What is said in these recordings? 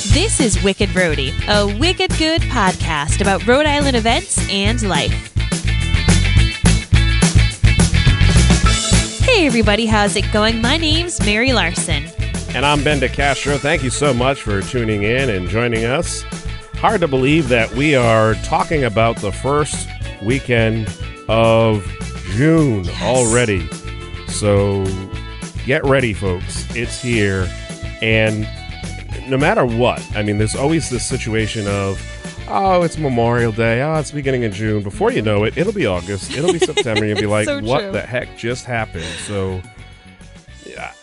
This is Wicked Rhody, a wicked good podcast about Rhode Island events and life. Hey everybody, how's it going? My name's Mary Larson. And I'm Ben DeCastro. Thank you so much for tuning in and joining us. Hard to believe that we are talking about the first weekend of June already. So get ready, folks. It's here. And no matter what, I mean, there's always this situation of, oh, it's Memorial Day. Oh, it's beginning of June. Before you know it, it'll be August. It'll be September. You'll be like, so what the heck just happened? So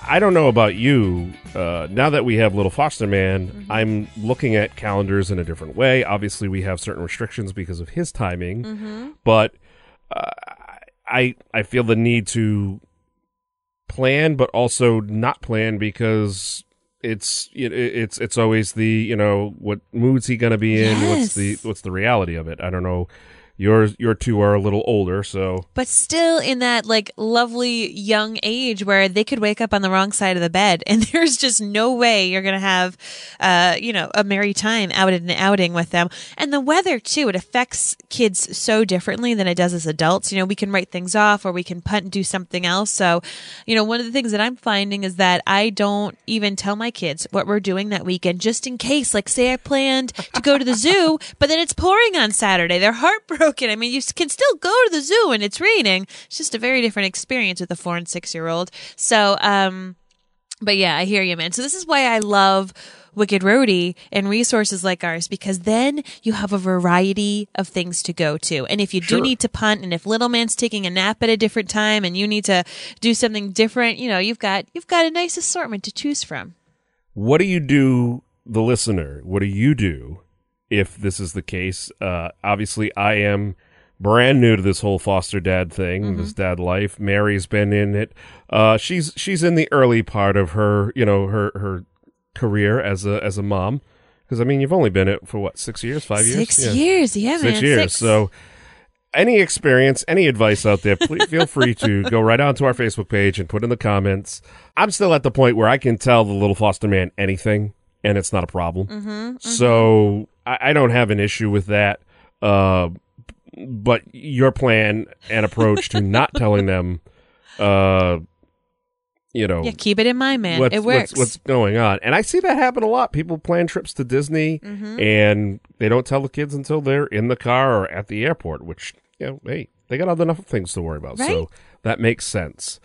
I don't know about you. Now that we have Little Foster Man, I'm looking at calendars in a different way. Obviously, we have certain restrictions because of his timing. But I feel the need to plan, but also not plan, because it's always the, you know, what mood's he gonna be in? Yes. What's the reality of it? I don't know. Your two are a little older, so. But still in that, like, lovely young age where they could wake up on the wrong side of the bed, and there's just no way you're going to have, a merry time out at an outing with them. And the weather, too, it affects kids so differently than it does as adults. You know, we can write things off, or we can punt and do something else. So, you know, one of the things that I'm finding is that I don't even tell my kids what we're doing that weekend, just in case. Like, say I planned to go to the zoo, but then it's pouring on Saturday. They're heartbroken. I mean, you can still go to the zoo and it's raining. It's just a very different experience with a 4 and 6-year-old. So, but yeah, I hear you, man. So this is why I love Wicked Rhody and resources like ours, because then you have a variety of things to go to. And if you do need to punt, and if little man's taking a nap at a different time and you need to do something different, you know, you've got a nice assortment to choose from. What do you do, the listener? What do you do? If this is the case, obviously I am brand new to this whole foster dad thing, this dad life. Mary's been in it. She's in the early part of her, you know, her career as a mom. Because I mean, you've only been it for what, 6 years, 5 years? 6 years, yeah, man. 6 years. So any experience, any advice out there, please feel free to go right onto our Facebook page and put in the comments. I'm still at the point where I can tell the little foster man anything, and it's not a problem. So I don't have an issue with that, but your plan and approach to not telling them, you know. Yeah, keep it in mind, man. It works. What's going on. And I see that happen a lot. People plan trips to Disney, and they don't tell the kids until they're in the car or at the airport, which, you know, hey, they got other enough things to worry about. Right? So that makes sense.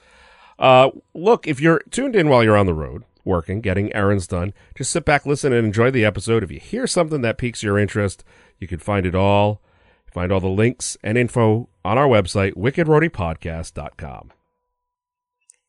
Look, if you're tuned in while you're on the road, working, getting errands done, just sit back, listen, and enjoy the episode. If you hear something that piques your interest, you can find all the links and info on our website, wickedrhodypodcast.com.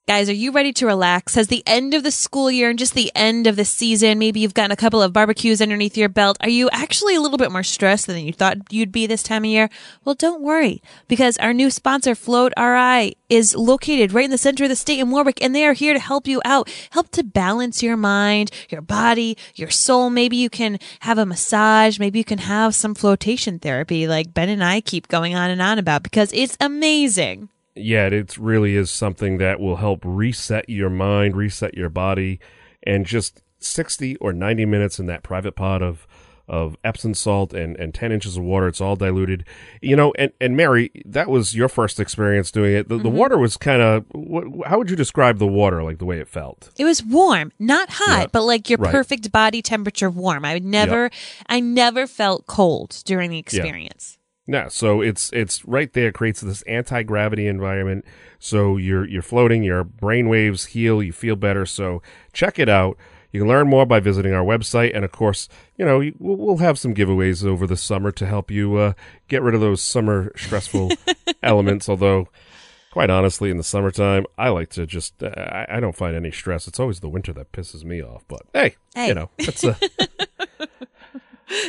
Guys, are you ready to relax? Has the end of the school year and just the end of the season, maybe you've gotten a couple of barbecues underneath your belt. Are you actually a little bit more stressed than you thought you'd be this time of year? Well, don't worry, because our new sponsor, Float RI, is located right in the center of the state in Warwick, and they are here to help you out, help to balance your mind, your body, your soul. Maybe you can have a massage. Maybe you can have some flotation therapy like Ben and I keep going on and on about, because it's amazing. Yeah, it really is something that will help reset your mind, reset your body, and just 60 or 90 minutes in that private pot of Epsom salt and 10 inches of water. It's all diluted. You know, and Mary, that was your first experience doing it. The water was kind of, how would you describe the water, like the way it felt? It was warm, not hot, but like your perfect body temperature warm. I never felt cold during the experience. Yeah. Yeah, so it's right there. It creates this anti-gravity environment. So you're floating, your brain waves heal, you feel better. So check it out. You can learn more by visiting our website. And of course, you know, we'll have some giveaways over the summer to help you get rid of those summer stressful elements. Although, quite honestly, in the summertime, I like to just, I don't find any stress. It's always the winter that pisses me off. But hey. You know, that's a...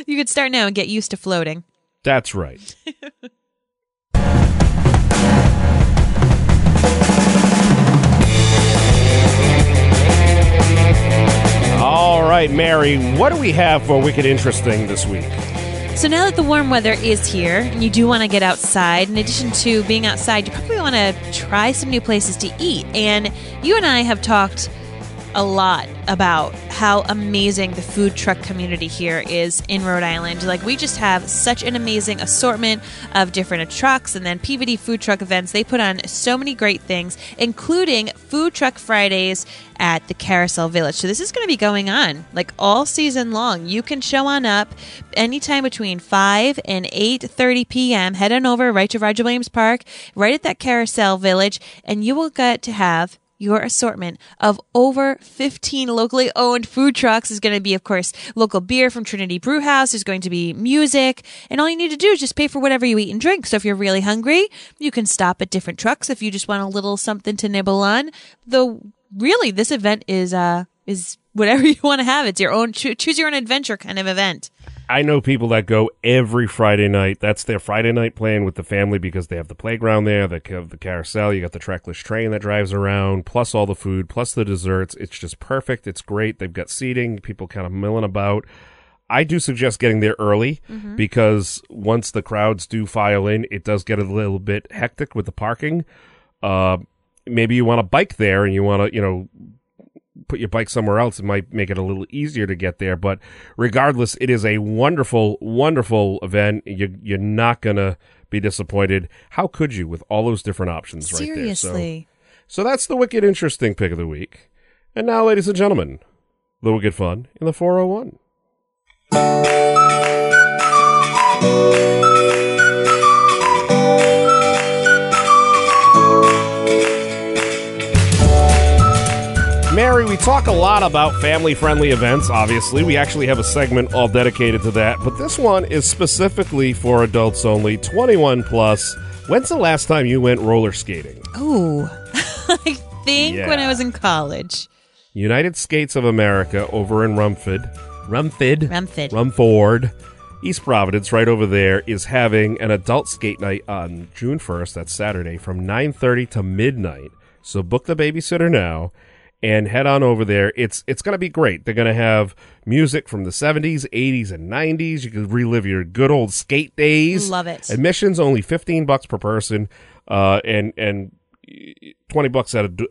You could start now and get used to floating. That's right. All right, Mary, what do we have for Wicked Interesting this week? So now that the warm weather is here and you do want to get outside, in addition to being outside, you probably want to try some new places to eat. And you and I have talked a lot about how amazing the food truck community here is in Rhode Island. Like, we just have such an amazing assortment of different trucks, and then PVD food truck events. They put on so many great things, including Food Truck Fridays at the Carousel Village. So this is going to be going on like all season long. You can show on up anytime between 5 and 8:30 p.m. Head on over right to Roger Williams Park, right at that Carousel Village, and you will get to have your assortment of over 15 locally owned food trucks. Is going to be, of course, local beer from Trinity Brew House. There's going to be music. And all you need to do is just pay for whatever you eat and drink. So if you're really hungry, you can stop at different trucks if you just want a little something to nibble on. Though, really, this event is whatever you want to have. It's your own choose your own adventure kind of event. I know people that go every Friday night. That's their Friday night plan with the family because they have the playground there, they have the carousel, you got the trackless train that drives around, plus all the food, plus the desserts. It's just perfect. It's great. They've got seating, people kind of milling about. I do suggest getting there early because once the crowds do file in, it does get a little bit hectic with the parking. Maybe you want to bike there and you want to, put your bike somewhere else. It might make it a little easier to get there, but regardless, it is a wonderful, wonderful event. You're not gonna be disappointed. How could you with all those different options? Seriously. Right there? So that's the Wicked Interesting pick of the week. And now, ladies and gentlemen, the Wicked Fun in the 401. Mary, we talk a lot about family-friendly events, obviously. We actually have a segment all dedicated to that. But this one is specifically for adults only, 21 plus. When's the last time you went roller skating? Oh, I think when I was in college. United Skates of America over in Rumford. East Providence, right over there, is having an adult skate night on June 1st, that's Saturday, from 9:30 to midnight. So book the babysitter now. And head on over there. It's going to be great. They're going to have music from the 70s, 80s, and 90s. You can relive your good old skate days. Love it. Admission's only $15 per person, and $20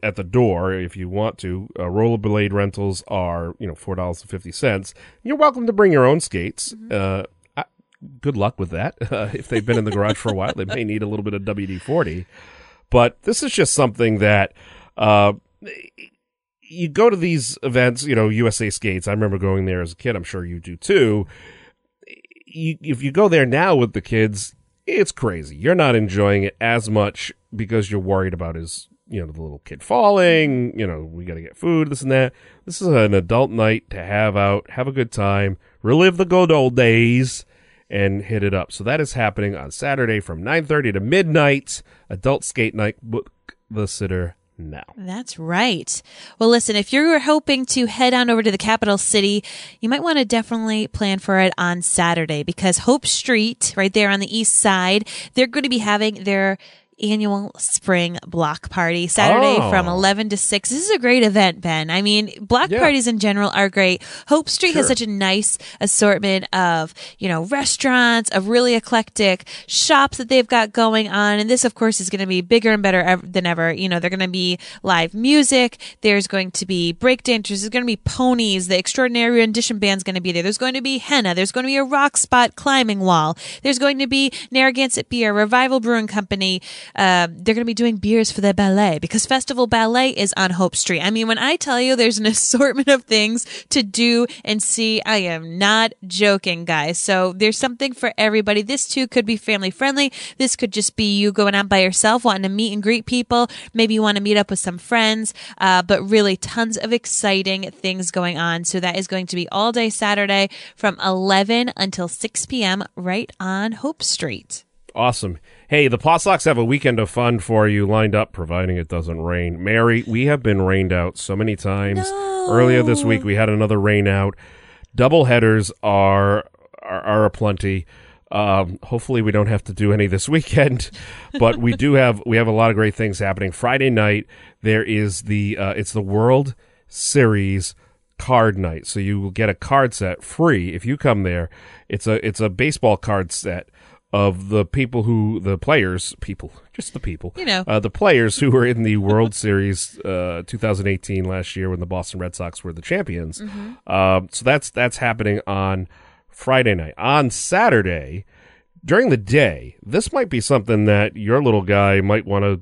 at the door if you want to. Rollerblade rentals are $4.50. You're welcome to bring your own skates. Good luck with that. If they've been in the garage for a while, they may need a little bit of WD-40. But this is just something that. You go to these events, USA Skates. I remember going there as a kid. I'm sure you do too. If you go there now with the kids, it's crazy. You're not enjoying it as much because you're worried about the little kid falling, we got to get food, this and that. This is an adult night to have out, have a good time, relive the good old days, and hit it up. So that is happening on Saturday from 9:30 to midnight. Adult skate night. Book the sitter now. That's right. Well, listen, if you're hoping to head on over to the capital city, you might want to definitely plan for it on Saturday because Hope Street, right there on the east side, they're going to be having their annual spring block party Saturday from 11 to 6. This is a great event, Ben. I mean, block parties in general are great. Hope Street has such a nice assortment of, restaurants, of really eclectic shops that they've got going on. And this, of course, is going to be bigger and better than ever. They're going to be live music. There's going to be breakdancers. There's going to be ponies. The Extraordinary Rendition Band's going to be there. There's going to be henna. There's going to be a rock spot climbing wall. There's going to be Narragansett Beer, Revival Brewing Company. They're going to be doing beers for their ballet because Festival Ballet is on Hope Street. I mean, when I tell you there's an assortment of things to do and see, I am not joking, guys. So there's something for everybody. This, too, could be family-friendly. This could just be you going out by yourself, wanting to meet and greet people. Maybe you want to meet up with some friends, but really tons of exciting things going on. So that is going to be all day Saturday from 11 until 6 p.m. right on Hope Street. Awesome. Hey, the Paw Sox have a weekend of fun for you lined up, providing it doesn't rain. Mary, we have been rained out so many times. No. Earlier this week, we had another rain out. Doubleheaders are aplenty. Hopefully, we don't have to do any this weekend, but we have a lot of great things happening. Friday night, it's the World Series card night. So you will get a card set free if you come there. It's a baseball card set of the players who were in the World Series 2018 last year when the Boston Red Sox were the champions. Mm-hmm. So that's happening on Friday night. On Saturday, during the day, this might be something that your little guy might want to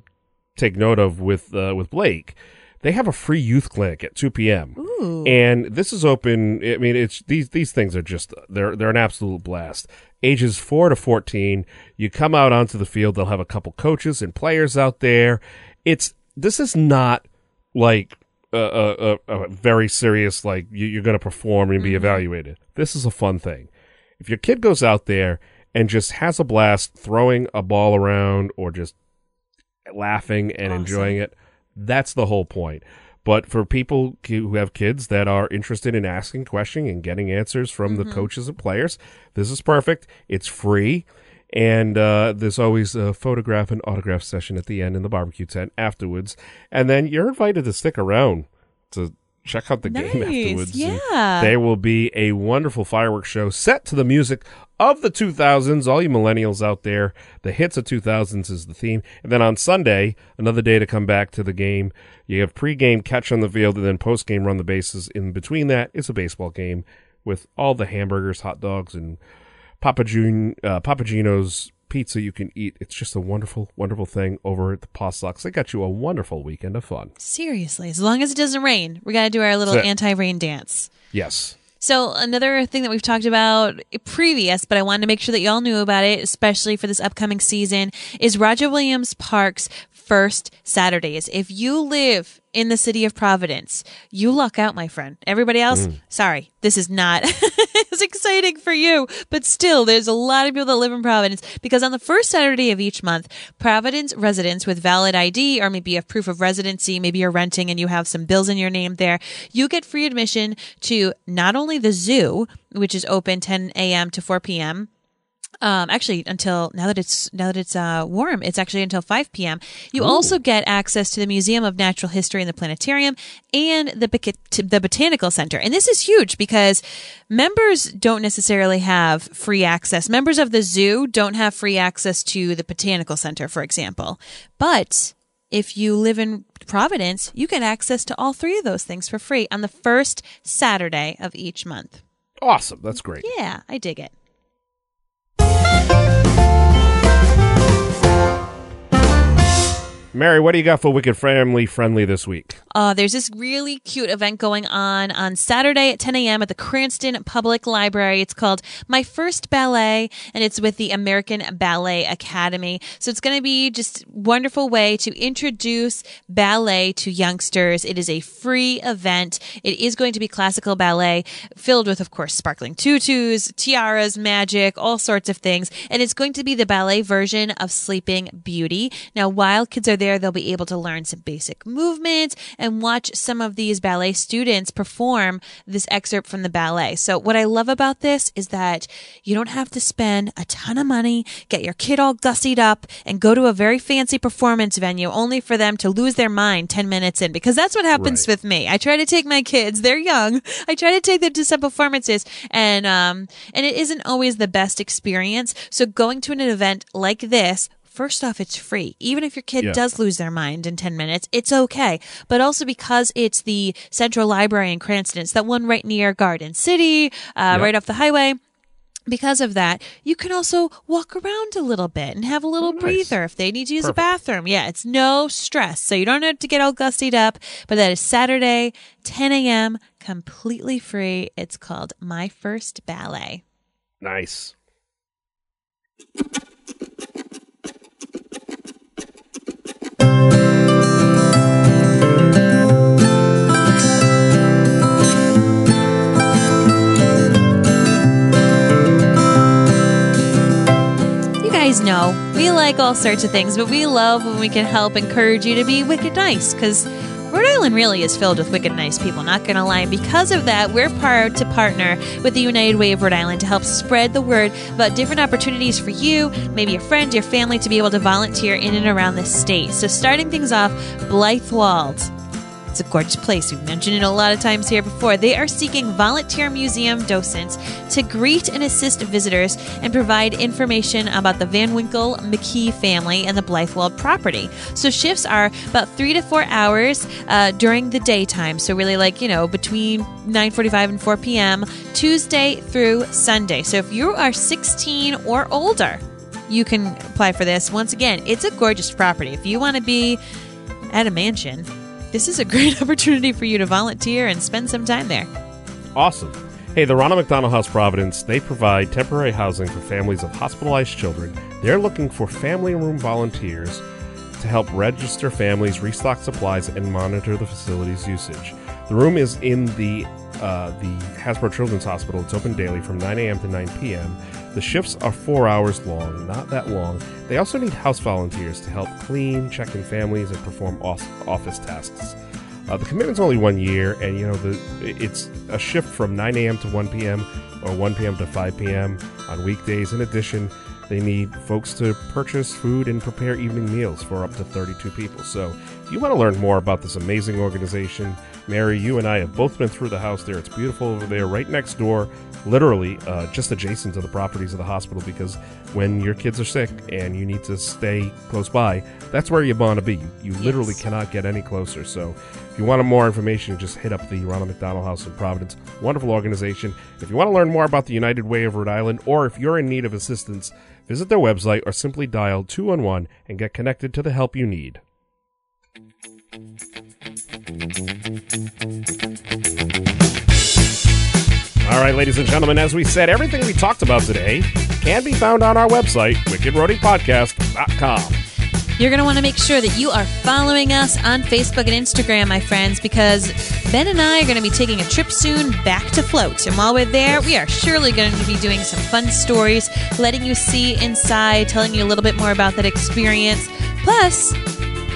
take note of with Blake. They have a free youth clinic at 2 p.m. Ooh. And this is open. I mean, it's these things are just they're an absolute blast. Ages 4 to 14, you come out onto the field, they'll have a couple coaches and players out there. This is not like a very serious, like you're going to perform and be evaluated. This is a fun thing. If your kid goes out there and just has a blast throwing a ball around or just laughing and enjoying it, that's the whole point. But for people who have kids that are interested in asking questions and getting answers from the coaches and players, this is perfect. It's free. And there's always a photograph and autograph session at the end in the barbecue tent afterwards. And then you're invited to stick around to check out the game afterwards. Yeah. There will be a wonderful fireworks show set to the music of the 2000s. All you millennials out there, the hits of 2000s is the theme. And then on Sunday, another day to come back to the game. You have pregame catch on the field and then postgame run the bases. In between that, it's a baseball game with all the hamburgers, hot dogs, and Papa Gino's pizza you can eat. It's just a wonderful, wonderful thing over at the Paw Sox. They got you a wonderful weekend of fun. Seriously. As long as it doesn't rain, we got to do our little anti-rain dance. Yes. So another thing that we've talked about previous, but I wanted to make sure that y'all knew about it, especially for this upcoming season, is Roger Williams Park's First Saturdays. If you live in the city of Providence, you luck out, my friend. Everybody else, sorry, this is not as exciting for you. But still, there's a lot of people that live in Providence because on the first Saturday of each month, Providence residents with valid ID or maybe a proof of residency, maybe you're renting and you have some bills in your name there, you get free admission to not only the zoo, which is open 10 a.m. to 4 p.m., actually, until now that it's warm, it's actually until 5 p.m. You also get access to the Museum of Natural History and the Planetarium and the Botanical Center. And this is huge because members don't necessarily have free access. Members of the zoo don't have free access to the Botanical Center, for example. But if you live in Providence, you get access to all three of those things for free on the first Saturday of each month. Awesome. That's great. Yeah, I dig it. Mary, what do you got for Wicked Family Friendly this week? There's this really cute event going on Saturday at 10 a.m. at the Cranston Public Library. It's called My First Ballet, and it's with the American Ballet Academy. So it's going to be just a wonderful way to introduce ballet to youngsters. It is a free event. It is going to be classical ballet filled with, of course, sparkling tutus, tiaras, magic, all sorts of things. And it's going to be the ballet version of Sleeping Beauty. Now, while kids are there, they'll be able to learn some basic movements and watch some of these ballet students perform this excerpt from the ballet. So what I love about this is that you don't have to spend a ton of money, get your kid all gussied up, and go to a very fancy performance venue only for them to lose their mind 10 minutes in, because that's what happens with me. I try to take my kids, they're young, I try to take them to some performances, and it isn't always the best experience. So going to an event like this, first off, it's free. Even if your kid does lose their mind in 10 minutes, it's okay. But also because it's the Central Library in Cranston, it's that one right near Garden City, right off the highway. Because of that, you can also walk around a little bit and have a little breather if they need to use a bathroom. Yeah, it's no stress. So you don't have to get all gussied up. But that is Saturday, 10 a.m., completely free. It's called My First Ballet. Nice. No, we like all sorts of things, but we love when we can help encourage you to be wicked nice, because Rhode Island really is filled with wicked nice people, not going to lie. And because of that, we're proud to partner with the United Way of Rhode Island to help spread the word about different opportunities for you, maybe your friend, your family, to be able to volunteer in and around the state. So starting things off, Blithewold It's a gorgeous place. We've mentioned it a lot of times here before. They are seeking volunteer museum docents to greet and assist visitors and provide information about the Van Winkle McKee family and the Blithewold property. So shifts are about 3 to 4 hours during the daytime. So really like, you know, between 9:45 and 4 p.m. Tuesday through Sunday. So if you are 16 or older, you can apply for this. Once again, it's a gorgeous property. If you want to be at a mansion, this is a great opportunity for you to volunteer and spend some time there. Awesome. Hey, the Ronald McDonald House Providence, they provide temporary housing for families of hospitalized children. They're looking for family room volunteers to help register families, restock supplies, and monitor the facility's usage. The room is in the Hasbro Children's Hospital. It's open daily from 9 a.m. to 9 p.m. The shifts are 4 hours long, not that long. They also need house volunteers to help clean, check in families, and perform office tasks. The commitment's only 1 year, and you know it's a shift from 9 a.m. to 1 p.m. or 1 p.m. to 5 p.m. on weekdays. In addition, they need folks to purchase food and prepare evening meals for up to 32 people. So if you want to learn more about this amazing organization, Mary, you and I have both been through the house there. It's beautiful over there, right next door, literally just adjacent to the properties of the hospital, because when your kids are sick and you need to stay close by, that's where you want to be. You literally cannot get any closer. So if you want more information, just hit up the Ronald McDonald House in Providence. Wonderful organization. If you want to learn more about the United Way of Rhode Island, or if you're in need of assistance, visit their website or simply dial 211 and get connected to the help you need. All right, ladies and gentlemen, as we said, everything we talked about today can be found on our website, WickedRhodyPodcast.com. You're going to want to make sure that you are following us on Facebook and Instagram, my friends, because Ben and I are going to be taking a trip soon back to Float. And while we're there, we are surely going to be doing some fun stories, letting you see inside, telling you a little bit more about that experience. Plus,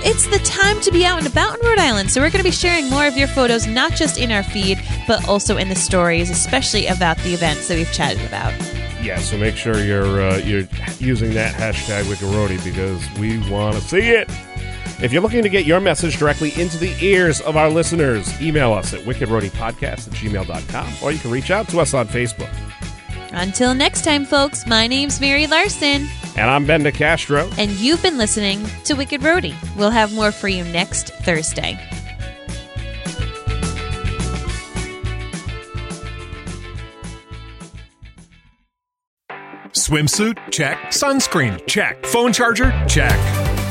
it's the time to be out and about in Rhode Island, so we're going to be sharing more of your photos, not just in our feed, but also in the stories, especially about the events that we've chatted about. Yeah, so make sure you're using that hashtag WickedRhody, because we want to see it. If you're looking to get your message directly into the ears of our listeners, email us at wickedrhodypodcast@gmail.com, or you can reach out to us on Facebook. Until next time, folks, my name's Mary Larson. And I'm Ben DeCastro. And you've been listening to Wicked Rhody. We'll have more for you next Thursday. Swimsuit? Check. Sunscreen? Check. Phone charger? Check.